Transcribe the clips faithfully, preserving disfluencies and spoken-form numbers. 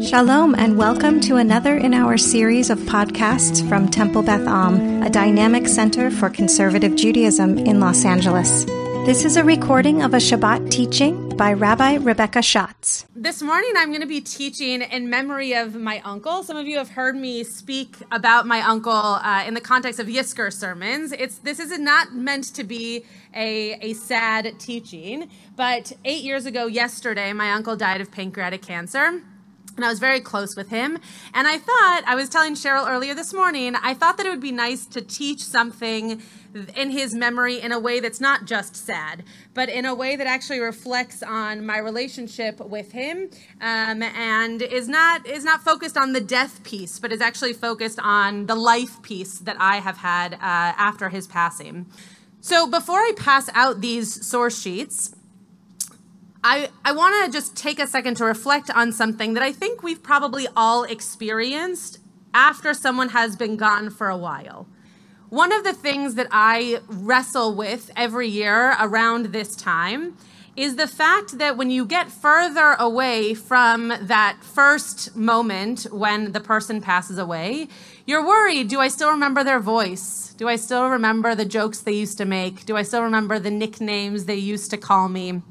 Shalom and welcome to another in our series of podcasts from Temple Beth Am, a dynamic center for conservative Judaism in Los Angeles. This is a recording of a Shabbat teaching by Rabbi Rebecca Schatz. This morning I'm going to be teaching in memory of my uncle. Some of you have heard me speak about my uncle uh, in the context of Yisker sermons. It's This is not meant to be a, a sad teaching, but eight years ago yesterday, my uncle died of pancreatic cancer. And I was very close with him. And I thought, I was telling Cheryl earlier this morning, I thought that it would be nice to teach something in his memory in a way that's not just sad, but in a way that actually reflects on my relationship with him um, and is not is not focused on the death piece, but is actually focused on the life piece that I have had uh, after his passing. So before I pass out these source sheets, I, I want to just take a second to reflect on something that I think we've probably all experienced after someone has been gone for a while. One of the things that I wrestle with every year around this time is the fact that when you get further away from that first moment when the person passes away, you're worried, do I still remember their voice? Do I still remember the jokes they used to make? Do I still remember the nicknames they used to call me?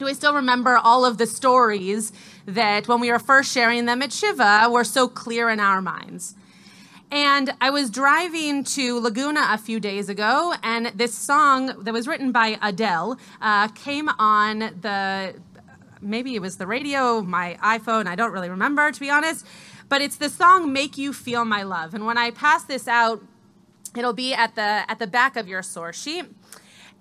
Do I still remember all of the stories that when we were first sharing them at Shiva were so clear in our minds? And I was driving to Laguna a few days ago, and this song that was written by Adele uh, came on the, maybe it was the radio, my iPhone, I don't really remember, to be honest, but it's the song Make You Feel My Love. And when I pass this out, it'll be at the at the back of your source sheet.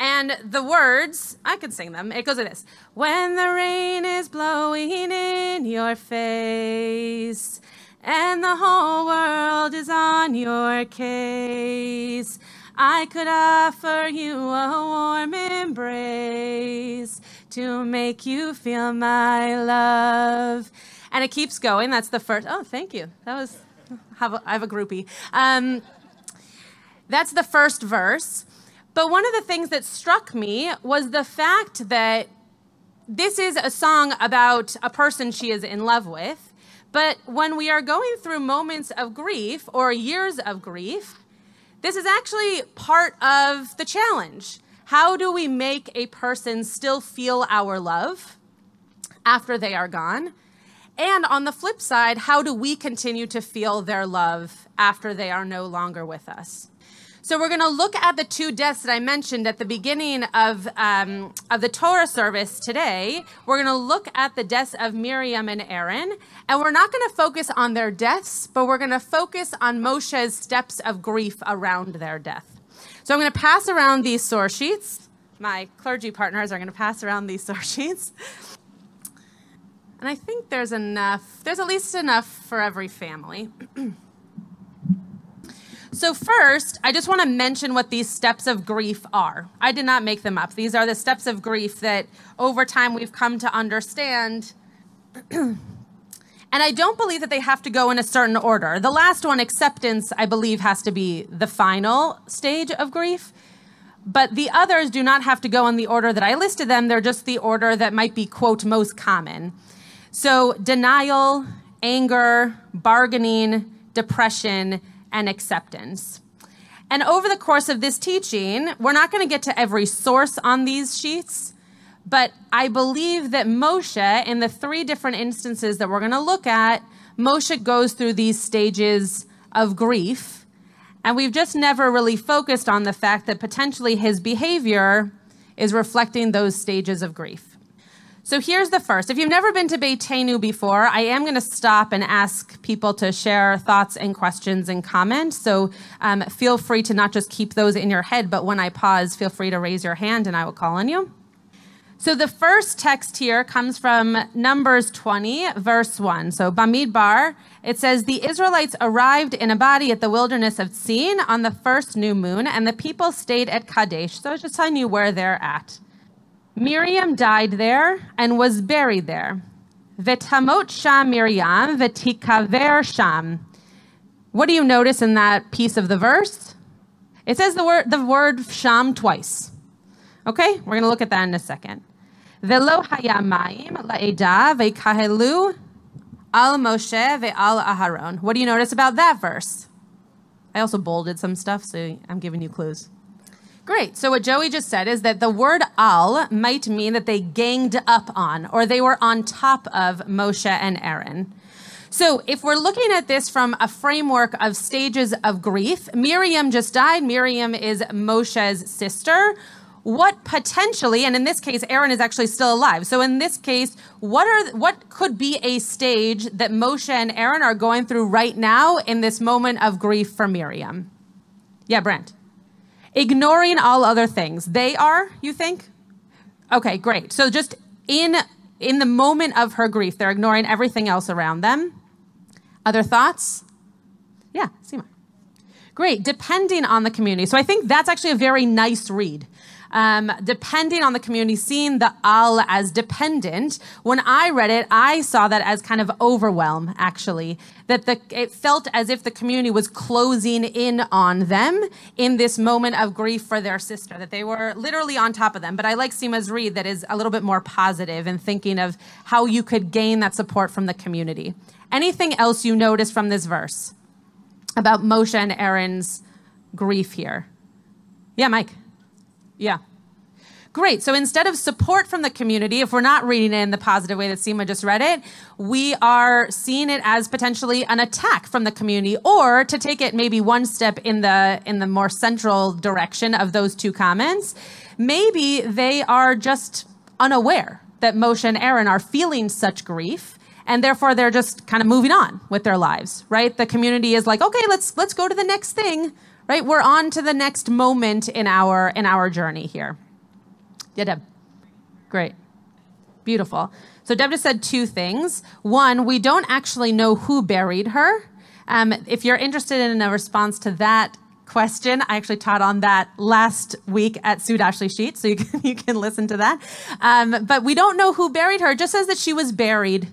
And the words, I can sing them. It goes like this. When the rain is blowing in your face and the whole world is on your case, I could offer you a warm embrace to make you feel my love. And it keeps going. That's the first. Oh, thank you. That was, have a, I have a groupie. Um, that's the first verse. But one of the things that struck me was the fact that this is a song about a person she is in love with. But when we are going through moments of grief or years of grief, this is actually part of the challenge. How do we make a person still feel our love after they are gone? And on the flip side, how do we continue to feel their love after they are no longer with us? So we're going to look at the two deaths that I mentioned at the beginning of um, of the Torah service today. We're going to look at the deaths of Miriam and Aaron, and we're not going to focus on their deaths, but we're going to focus on Moshe's steps of grief around their death. So I'm going to pass around these source sheets. My clergy partners are going to pass around these source sheets. And I think there's enough, there's at least enough for every family. So first, I just want to mention what these steps of grief are. I did not make them up. These are the steps of grief that over time we've come to understand. And I don't believe that they have to go in a certain order. The last one, acceptance, I believe has to be the final stage of grief. But the others do not have to go in the order that I listed them. They're just the order that might be, quote, most common. So denial, anger, bargaining, depression, and acceptance. And over the course of this teaching, we're not going to get to every source on these sheets, but I believe that Moshe, in the three different instances that we're going to look at, Moshe goes through these stages of grief, and we've just never really focused on the fact that potentially his behavior is reflecting those stages of grief. So here's the first. If you've never been to Beitenu before, I am going to stop and ask people to share thoughts and questions and comments. So um, feel free to not just keep those in your head, but when I pause, feel free to raise your hand and I will call on you. So the first text here comes from Numbers twenty, verse one. So Bamidbar, it says, the Israelites arrived in a body at the wilderness of Tzin on the first new moon, and the people stayed at Kadesh. So I was just telling you where they're at. Miriam died there and was buried there. V'tamot sham Miriam, v'tikaver sham. What do you notice in that piece of the verse? It says the word the word sham twice. Okay, we're going to look at that in a second. V'lo hayamayim la'edah v'kahelu Al Moshe ve'al Aharon. What do you notice about that verse? I also bolded some stuff, so I'm giving you clues. Great. So what Joey just said is that the word al might mean that they ganged up on, or they were on top of Moshe and Aaron. So if we're looking at this from a framework of stages of grief, Miriam just died. Miriam is Moshe's sister. What potentially, and in this case, Aaron is actually still alive. So in this case, what are what could be a stage that Moshe and Aaron are going through right now in this moment of grief for Miriam? Yeah, Brent. Ignoring all other things. They are, you think? Okay, great. So just in in the moment of her grief, they're ignoring everything else around them. Other thoughts? Yeah, Seema. Great, depending on the community. So I think that's actually a very nice read. Um, depending on the community, seeing the al as dependent. When I read it, I saw that as kind of overwhelm, actually, that the, it felt as if the community was closing in on them in this moment of grief for their sister, that they were literally on top of them. But I like Seema's read that is a little bit more positive and thinking of how you could gain that support from the community. Anything else you notice from this verse about Moshe and Aaron's grief here? Yeah, Mike. Yeah. Great. So instead of support from the community, if we're not reading it in the positive way that Seema just read it, we are seeing it as potentially an attack from the community, or to take it maybe one step in the in the more central direction of those two comments, maybe they are just unaware that Moshe and Aaron are feeling such grief, and therefore they're just kind of moving on with their lives, right? The community is like, okay, let's let's go to the next thing. Right, we're on to the next moment in our in our journey here. Yeah, Deb. Great. Beautiful. So Deb just said two things. One, we don't actually know who buried her. Um, if you're interested in a response to that question, I actually taught on that last week at Sue Dashley Sheet, so you can, you can listen to that. Um, but we don't know who buried her. It just says that she was buried.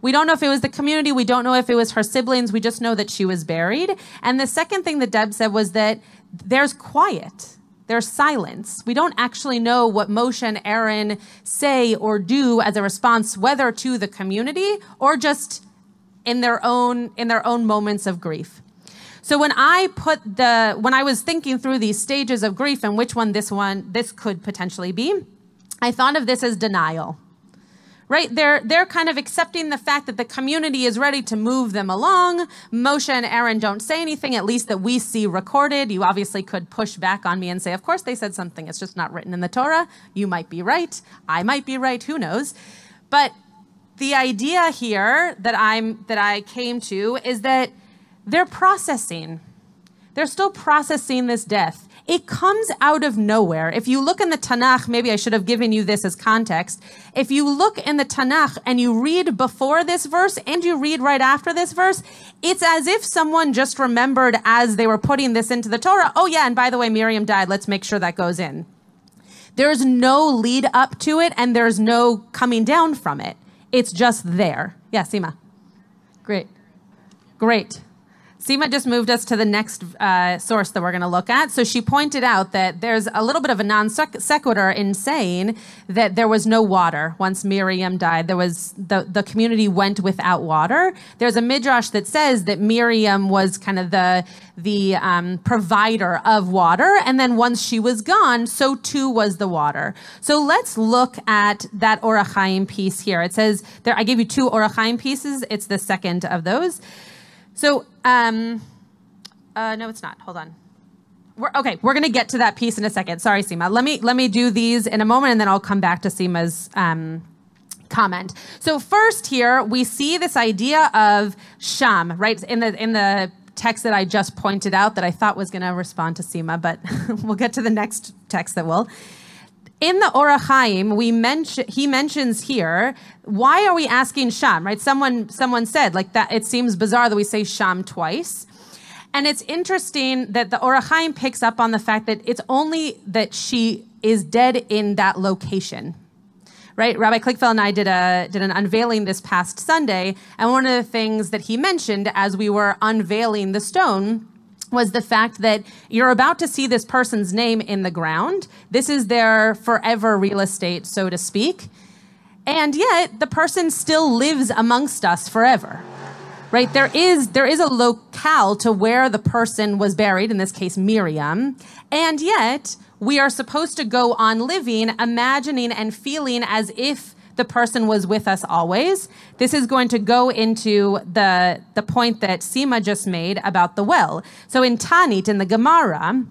We don't know if it was the community. We don't know if it was her siblings. We just know that she was buried. And the second thing that Deb said was that there's quiet. There's silence. We don't actually know what Moshe and Aaron say or do as a response, whether to the community or just in their own in their own moments of grief. So when I put the when I was thinking through these stages of grief and which one this one this could potentially be, I thought of this as denial. Right? They're, they're kind of accepting the fact that the community is ready to move them along. Moshe and Aaron don't say anything, at least that we see recorded. You obviously could push back on me and say, of course they said something. It's just not written in the Torah. You might be right. I might be right. Who knows? But the idea here that I'm, that I came to is that they're processing. They're still processing this death. It comes out of nowhere. If you look in the Tanakh, maybe I should have given you this as context. If you look in the Tanakh and you read before this verse and you read right after this verse, it's as if someone just remembered as they were putting this into the Torah, oh yeah, and by the way, Miriam died. Let's make sure that goes in. There's no lead up to it and there's no coming down from it. It's just there. Yeah, Seema. Great. Great. Seema just moved us to the next uh, source that we're going to look at. So she pointed out that there's a little bit of a non sequitur in saying that there was no water once Miriam died. There was the, the community went without water. There's a midrash that says that Miriam was kind of the the um, provider of water, and then once she was gone, so too was the water. So let's look at that Orach Chaim piece here. It says there. I gave you two Orach Chaim pieces. It's the second of those. So, um, uh, no, it's not. Hold on. We're, okay, we're going to get to that piece in a second. Sorry, Seema. Let me let me do these in a moment, and then I'll come back to Seema's um, comment. So first, here we see this idea of sham, right? In the in the text that I just pointed out, that I thought was going to respond to Seema, but we'll get to the next text that will. In the Orach Chaim, we mention he mentions here, why are we asking sham, right? Someone someone said like that it seems bizarre that we say sham twice. And it's interesting that the Orach Chaim picks up on the fact that it's only that she is dead in that location. Right? Rabbi Klickfeld and I did a did an unveiling this past Sunday, and one of the things that he mentioned as we were unveiling the stone was the fact that you're about to see this person's name in the ground. This is their forever real estate, so to speak. And yet the person still lives amongst us forever, right? There is, there is a locale to where the person was buried, in this case, Miriam. And yet we are supposed to go on living, imagining and feeling as if the person was with us always. This is going to go into the, the point that Sima just made about the well. So in Tanit, in the Gemara,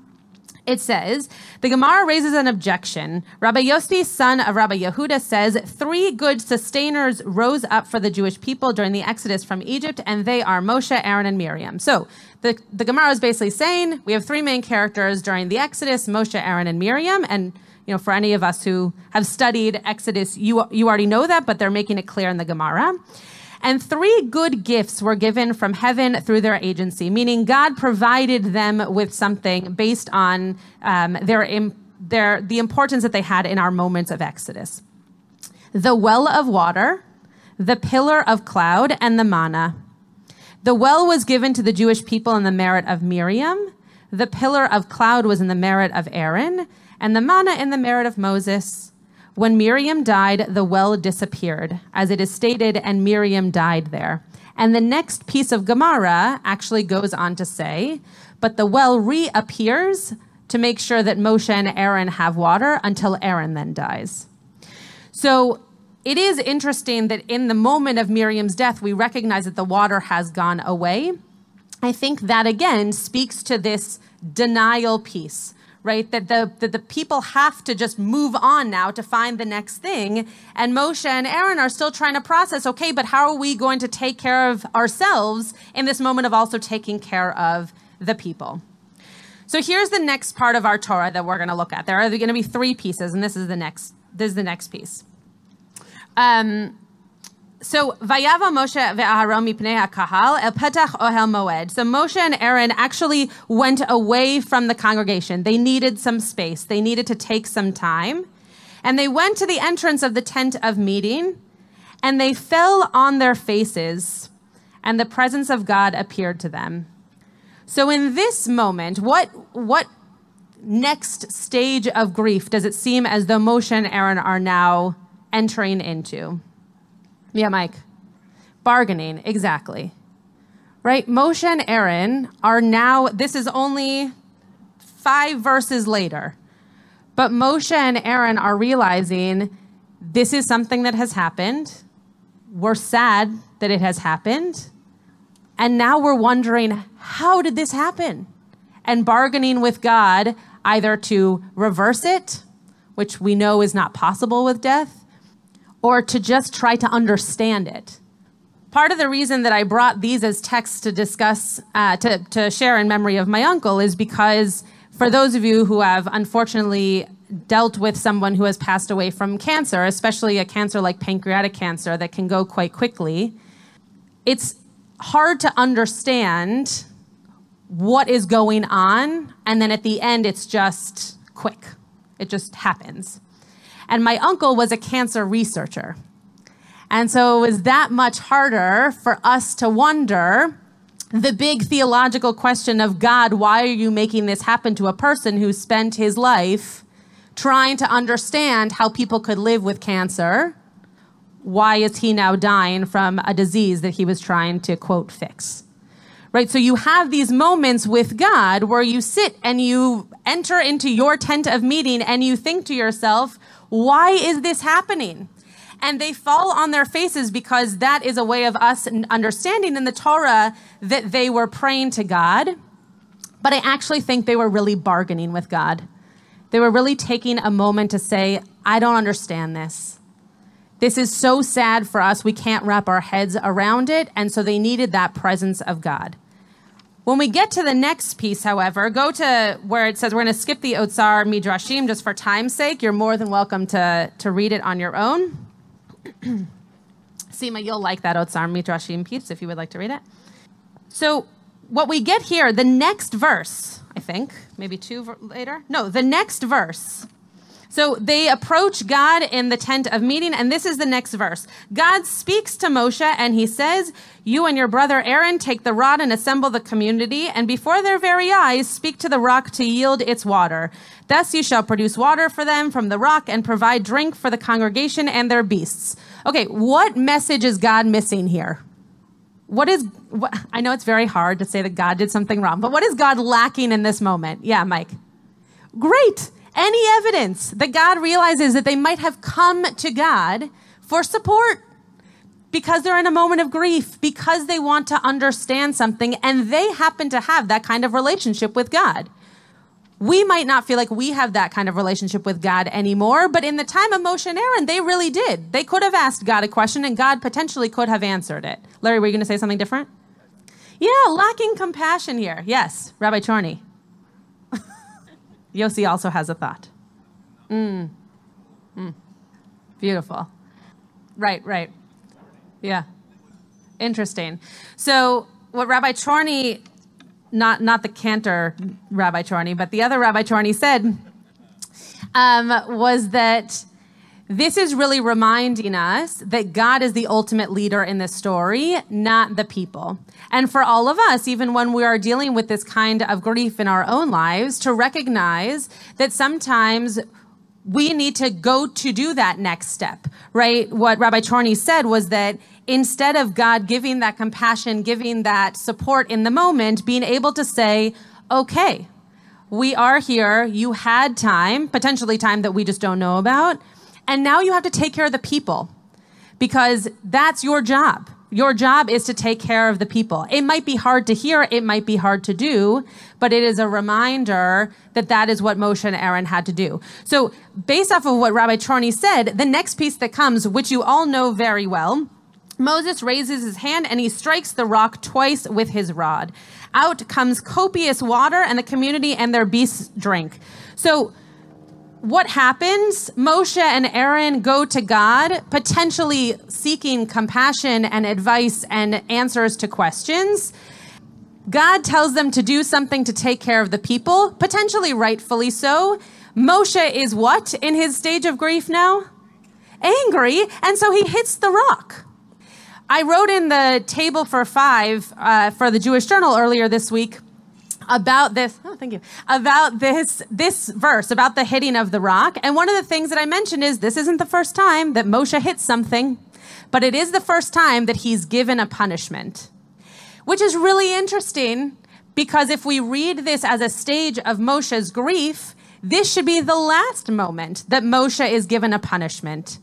it says, the Gemara raises an objection. Rabbi Yosti, son of Rabbi Yehuda, says, three good sustainers rose up for the Jewish people during the Exodus from Egypt, and they are Moshe, Aaron, and Miriam. So the, the Gemara is basically saying, we have three main characters during the Exodus, Moshe, Aaron, and Miriam. And, you know, for any of us who have studied Exodus, you, you already know that, but they're making it clear in the Gemara. And three good gifts were given from heaven through their agency, meaning God provided them with something based on um, their, im- their the importance that they had in our moments of Exodus. The well of water, the pillar of cloud, and the manna. The well was given to the Jewish people in the merit of Miriam. The pillar of cloud was in the merit of Aaron, and the manna in the merit of Moses. When Miriam died, the well disappeared, as it is stated, and Miriam died there. And the next piece of Gemara actually goes on to say, but the well reappears to make sure that Moshe and Aaron have water until Aaron then dies. So it is interesting that in the moment of Miriam's death, we recognize that the water has gone away. I think that, again, speaks to this denial piece, right? That the, that the people have to just move on now to find the next thing. And Moshe and Aaron are still trying to process, okay, but how are we going to take care of ourselves in this moment of also taking care of the people? So here's the next part of our Torah that we're going to look at. There are going to be three pieces, and this is the next, this is the next piece. Um, So, Vayava Moshe ve'Aharon mipnei ha'kahal el petach ohel moed. So Moshe and Aaron actually went away from the congregation. They needed some space. They needed to take some time. And they went to the entrance of the tent of meeting, and they fell on their faces, and the presence of God appeared to them. So in this moment, what, what next stage of grief does it seem as though Moshe and Aaron are now entering into? Yeah, Mike. Bargaining, exactly. Right? Moshe and Aaron are now, this is only five verses later, but Moshe and Aaron are realizing this is something that has happened. We're sad that it has happened. And now we're wondering, how did this happen? And bargaining with God either to reverse it, which we know is not possible with death, or to just try to understand it. Part of the reason that I brought these as texts to discuss, uh, to, to share in memory of my uncle is because for those of you who have unfortunately dealt with someone who has passed away from cancer, especially a cancer like pancreatic cancer that can go quite quickly, it's hard to understand what is going on, and then at the end it's just quick. It just happens. And my uncle was a cancer researcher. And so it was that much harder for us to wonder the big theological question of, God, why are you making this happen to a person who spent his life trying to understand how people could live with cancer? Why is he now dying from a disease that he was trying to, quote, fix? Right? So you have these moments with God where you sit and you enter into your tent of meeting and you think to yourself, why is this happening? And they fall on their faces because that is a way of us understanding in the Torah that they were praying to God. But I actually think they were really bargaining with God. They were really taking a moment to say, I don't understand this. This is so sad for us. We can't wrap our heads around it. And so they needed that presence of God. When we get to the next piece, however, go to where it says, we're going to skip the Otsar Midrashim just for time's sake. You're more than welcome to, to read it on your own. Sima, you'll like that Otsar Midrashim piece if you would like to read it. So what we get here, the next verse, I think, maybe two ver- later. No, the next verse So they approach God in the tent of meeting, and this is the next verse. God speaks to Moshe, and he says, "You and your brother Aaron take the rod and assemble the community, and before their very eyes speak to the rock to yield its water. Thus you shall produce water for them from the rock and provide drink for the congregation and their beasts." Okay, what message is God missing here? What is, what, I know it's very hard to say that God did something wrong, but what is God lacking in this moment? Yeah, Mike. Great. Any evidence that God realizes that they might have come to God for support because they're in a moment of grief, because they want to understand something, and they happen to have that kind of relationship with God. We might not feel like we have that kind of relationship with God anymore, but in the time of Moshe and Aaron, they really did. They could have asked God a question, and God potentially could have answered it. Larry, were you going to say something different? Yeah, lacking compassion here. Yes, Rabbi Chorny. Yosi also has a thought. Mm. Mm. Beautiful. Right, right. Yeah. Interesting. So what Rabbi Chorny, not not the cantor Rabbi Chorny, but the other Rabbi Chorny said um, was that this is really reminding us that God is the ultimate leader in this story, not the people. And for all of us, even when we are dealing with this kind of grief in our own lives, to recognize that sometimes we need to go to do that next step, right? What Rabbi Chorny said was that instead of God giving that compassion, giving that support in the moment, being able to say, okay, we are here, you had time, potentially time that we just don't know about, and now you have to take care of the people because that's your job. Your job is to take care of the people. It might be hard to hear, it might be hard to do, but it is a reminder that that is what Moshe and Aaron had to do. So based off of what Rabbi Chorny said, the next piece that comes, which you all know very well, Moses raises his hand and he strikes the rock twice with his rod. Out comes copious water and the community and their beasts drink. So what happens? Moshe and Aaron go to God, potentially seeking compassion and advice and answers to questions. God tells them to do something to take care of the people, potentially rightfully so. Moshe is what in his stage of grief now? Angry, and so he hits the rock. I wrote in the table for five uh, for the Jewish Journal earlier this week about this, oh, thank you, about this this verse, about the hitting of the rock. And one of the things that I mentioned is this isn't the first time that Moshe hits something, but it is the first time that he's given a punishment, which is really interesting because if we read this as a stage of Moshe's grief, this should be the last moment that Moshe is given a punishment.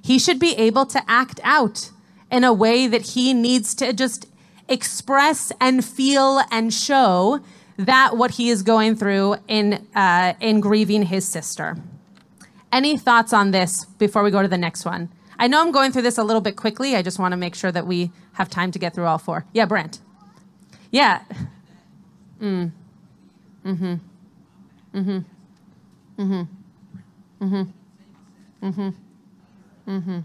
He should be able to act out in a way that he needs to just express and feel and show that what he is going through in uh, in grieving his sister. Any thoughts on this before we go to the next one? I know I'm going through this a little bit quickly. I just want to make sure that we have time to get through all four. Yeah, Brent. Yeah. Mm. Mm-hmm. Mm-hmm. Mm-hmm. Mm-hmm. Mm-hmm. Mm-hmm.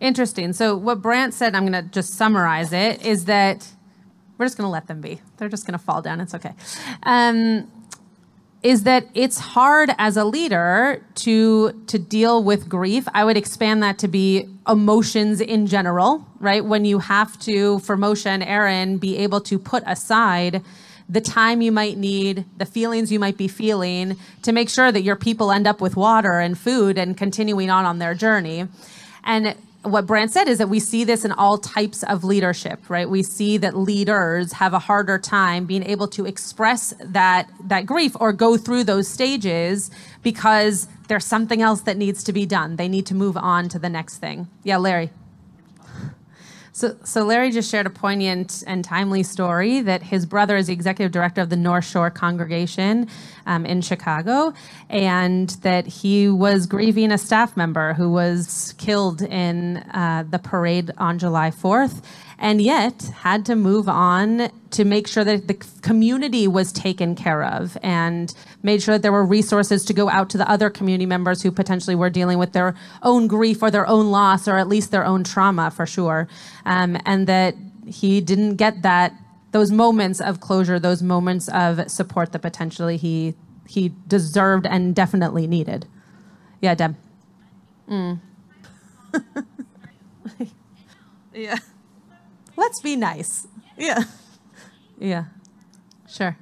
Interesting. So what Brant said, I'm going to just summarize it, is that we're just going to let them be. They're just going to fall down. It's okay. Um, is that it's hard as a leader to to deal with grief. I would expand that to be emotions in general, right? When you have to, for Moshe and Aaron, be able to put aside the time you might need, the feelings you might be feeling, to make sure that your people end up with water and food and continuing on on their journey. And what Brant said is that we see this in all types of leadership, right? We see that leaders have a harder time being able to express that that grief or go through those stages because there's something else that needs to be done. They need to move on to the next thing. Yeah, Larry. So, so Larry just shared a poignant and timely story that his brother is the executive director of the North Shore Congregation um, in Chicago, and that he was grieving a staff member who was killed in uh, the parade on July fourth, and yet had to move on to make sure that the community was taken care of and made sure that there were resources to go out to the other community members who potentially were dealing with their own grief or their own loss or at least their own trauma for sure. Um, and that he didn't get that, those moments of closure, those moments of support that potentially he he deserved and definitely needed. Yeah, Deb. Mm. Yeah. Let's be nice. Yeah. Yeah. Sure.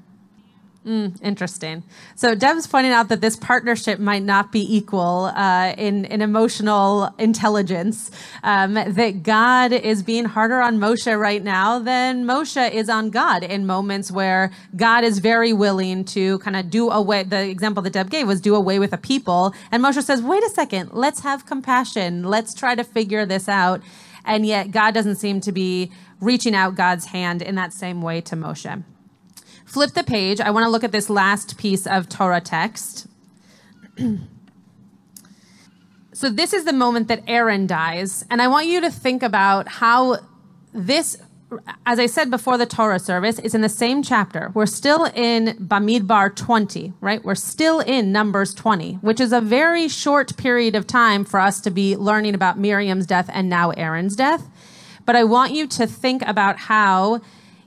Mm, interesting. So Deb's pointing out that this partnership might not be equal uh, in, in emotional intelligence, um, that God is being harder on Moshe right now than Moshe is on God in moments where God is very willing to kind of do away. The example that Deb gave was do away with a people. And Moshe says, wait a second, let's have compassion. Let's try to figure this out. And yet God doesn't seem to be reaching out God's hand in that same way to Moshe. Flip the page. I want to look at this last piece of Torah text. So this is the moment that Aaron dies. And I want you to think about how this, as I said before the Torah service, is in the same chapter. We're still in Bamidbar twenty, right? We're still in Numbers twenty, which is a very short period of time for us to be learning about Miriam's death and now Aaron's death. But I want you to think about how,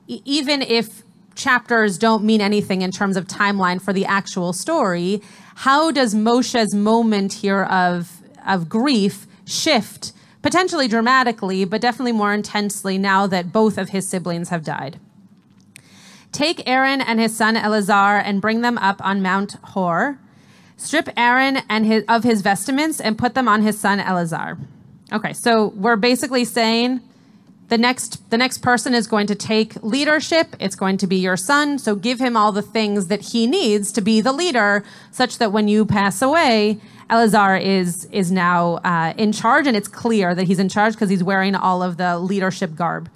even if chapters don't mean anything in terms of timeline for the actual story, how does Moshe's moment here of, of grief shift, potentially dramatically, but definitely more intensely now that both of his siblings have died? Take Aaron and his son Eleazar and bring them up on Mount Hor. Strip Aaron and his, of his vestments and put them on his son Eleazar. Okay, so we're basically saying, The next, the next person is going to take leadership. It's going to be your son. So give him all the things that he needs to be the leader, such that when you pass away, Eleazar is, is now uh, in charge. And it's clear that he's in charge because he's wearing all of the leadership garb.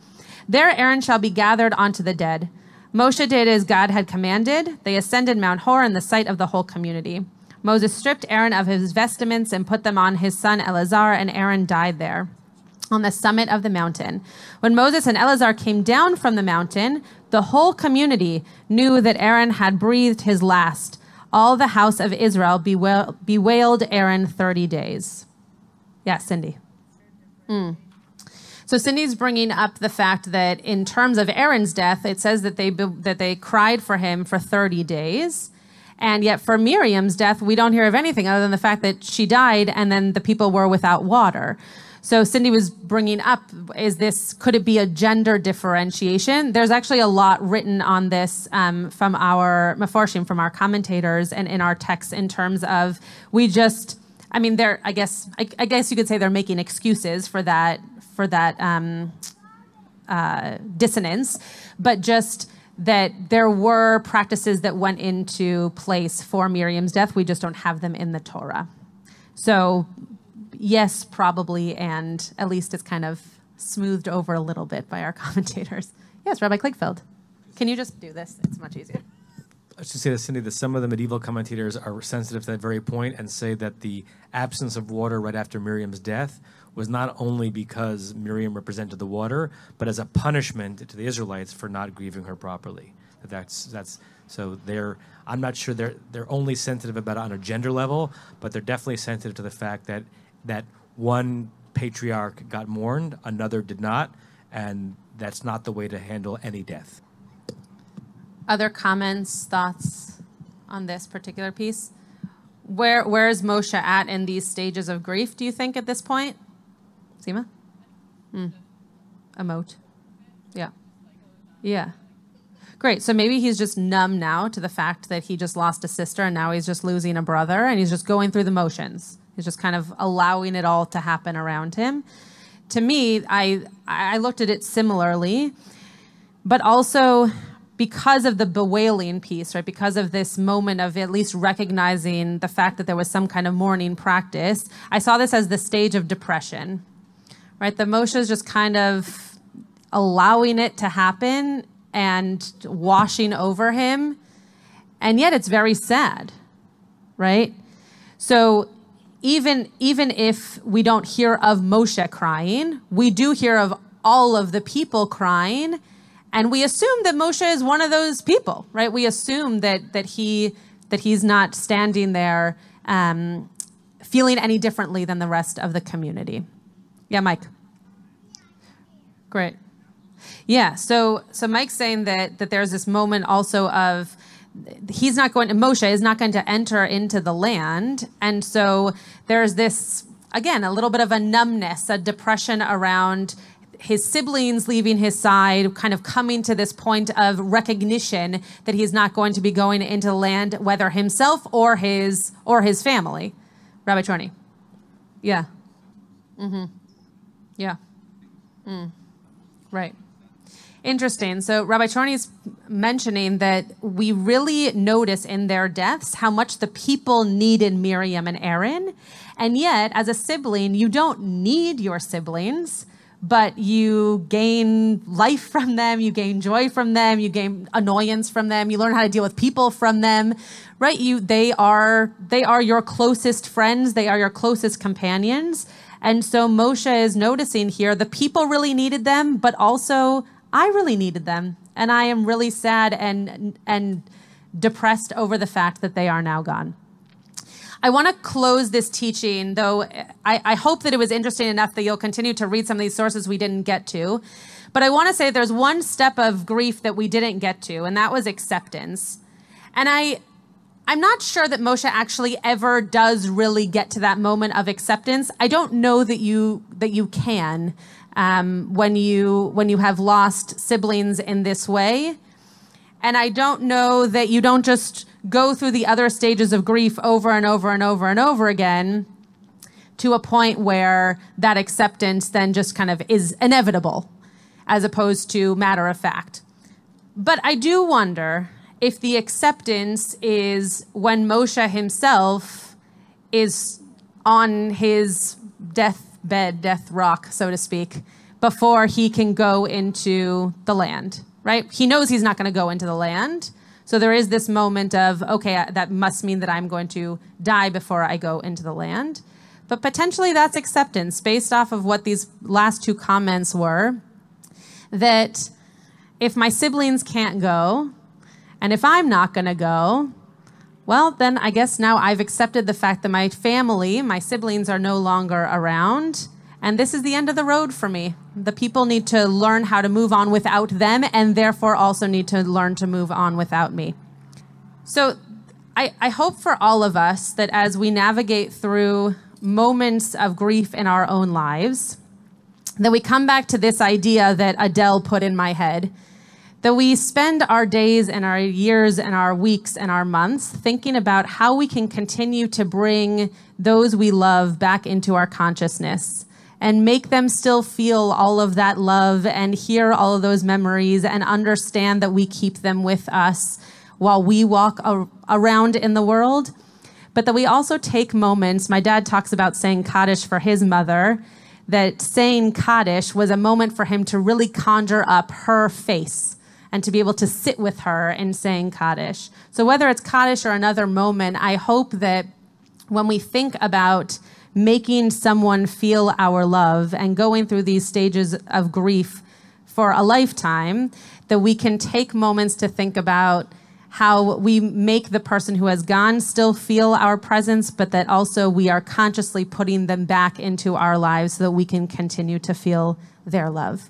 There Aaron shall be gathered onto the dead. Moshe did as God had commanded. They ascended Mount Hor in the sight of the whole community. Moses stripped Aaron of his vestments and put them on his son Eleazar, and Aaron died there on the summit of the mountain. When Moses and Eleazar came down from the mountain, the whole community knew that Aaron had breathed his last. All the house of Israel bewail, bewailed Aaron thirty days. Yeah, Cindy. Mm. So Cindy's bringing up the fact that in terms of Aaron's death, it says that they that they cried for him for thirty days. And yet for Miriam's death, we don't hear of anything other than the fact that she died and then the people were without water. So Cindy was bringing up, is this, could it be a gender differentiation? There's actually a lot written on this um, from our Meforsim, from our commentators and in our texts in terms of, we just, I mean, they're, I guess, I, I guess you could say they're making excuses for that, for that um, uh, dissonance, but just that there were practices that went into place for Miriam's death. We just don't have them in the Torah. So, yes, probably, and at least it's kind of smoothed over a little bit by our commentators. Yes, Rabbi Klickfeld. Can you just do this? It's much easier. I should say to Cindy that some of the medieval commentators are sensitive to that very point and say that the absence of water right after Miriam's death was not only because Miriam represented the water, but as a punishment to the Israelites for not grieving her properly. That's that's so they're I'm not sure they're they're only sensitive about it on a gender level, but they're definitely sensitive to the fact that that one patriarch got mourned, another did not, and that's not the way to handle any death. Other comments, thoughts on this particular piece? Where where is Moshe at in these stages of grief, do you think, at this point? Seema? Mm. Emote. Yeah. Yeah. Great. So maybe he's just numb now to the fact that he just lost a sister and now he's just losing a brother and he's just going through the motions. He's just kind of allowing it all to happen around him. To me, I I looked at it similarly, but also because of the bewailing piece, right? Because of this moment of at least recognizing the fact that there was some kind of mourning practice, I saw this as the stage of depression, right? The Moshe's just kind of allowing it to happen and washing over him, and yet it's very sad, right? So Even even if we don't hear of Moshe crying, we do hear of all of the people crying, and we assume that Moshe is one of those people, right? We assume that that he that he's not standing there um, feeling any differently than the rest of the community. Yeah, Mike. Great. Yeah. So so Mike's saying that that there's this moment also of he's not going to, Moshe is not going to enter into the land. And so there's this, again, a little bit of a numbness, a depression around his siblings leaving his side, kind of coming to this point of recognition that he's not going to be going into the land, whether himself or his or his family. Rabbi Chorny. Yeah. Mm-hmm. Yeah. Mm. Right. Interesting. So Rabbi Chorny's mentioning that we really notice in their deaths how much the people needed Miriam and Aaron. And yet, as a sibling, you don't need your siblings, but you gain life from them, you gain joy from them, you gain annoyance from them, you learn how to deal with people from them, right? You, they are, they are your closest friends, they are your closest companions. And so Moshe is noticing here, the people really needed them, but also I really needed them. And I am really sad and, and depressed over the fact that they are now gone. I want to close this teaching, though I, I hope that it was interesting enough that you'll continue to read some of these sources we didn't get to. But I want to say there's one step of grief that we didn't get to, and that was acceptance. And I, I'm not sure that Moshe actually ever does really get to that moment of acceptance. I don't know that you that you can um, when you when you have lost siblings in this way. And I don't know that you don't just go through the other stages of grief over and over and over and over again to a point where that acceptance then just kind of is inevitable as opposed to matter of fact. But I do wonder if the acceptance is when Moshe himself is on his deathbed, death rock, so to speak, before he can go into the land, right? He knows he's not going to go into the land. So there is this moment of, okay, that must mean that I'm going to die before I go into the land. But potentially that's acceptance based off of what these last two comments were, that if my siblings can't go, and if I'm not going to go, well, then I guess now I've accepted the fact that my family, my siblings are no longer around, and this is the end of the road for me. The people need to learn how to move on without them and therefore also need to learn to move on without me. So I, I hope for all of us that as we navigate through moments of grief in our own lives, that we come back to this idea that Adele put in my head, that we spend our days and our years and our weeks and our months thinking about how we can continue to bring those we love back into our consciousness and make them still feel all of that love and hear all of those memories and understand that we keep them with us while we walk a- around in the world. But that we also take moments, my dad talks about saying Kaddish for his mother, that saying Kaddish was a moment for him to really conjure up her face and to be able to sit with her in saying Kaddish. So whether it's Kaddish or another moment, I hope that when we think about making someone feel our love and going through these stages of grief for a lifetime, that we can take moments to think about how we make the person who has gone still feel our presence, but that also we are consciously putting them back into our lives so that we can continue to feel their love.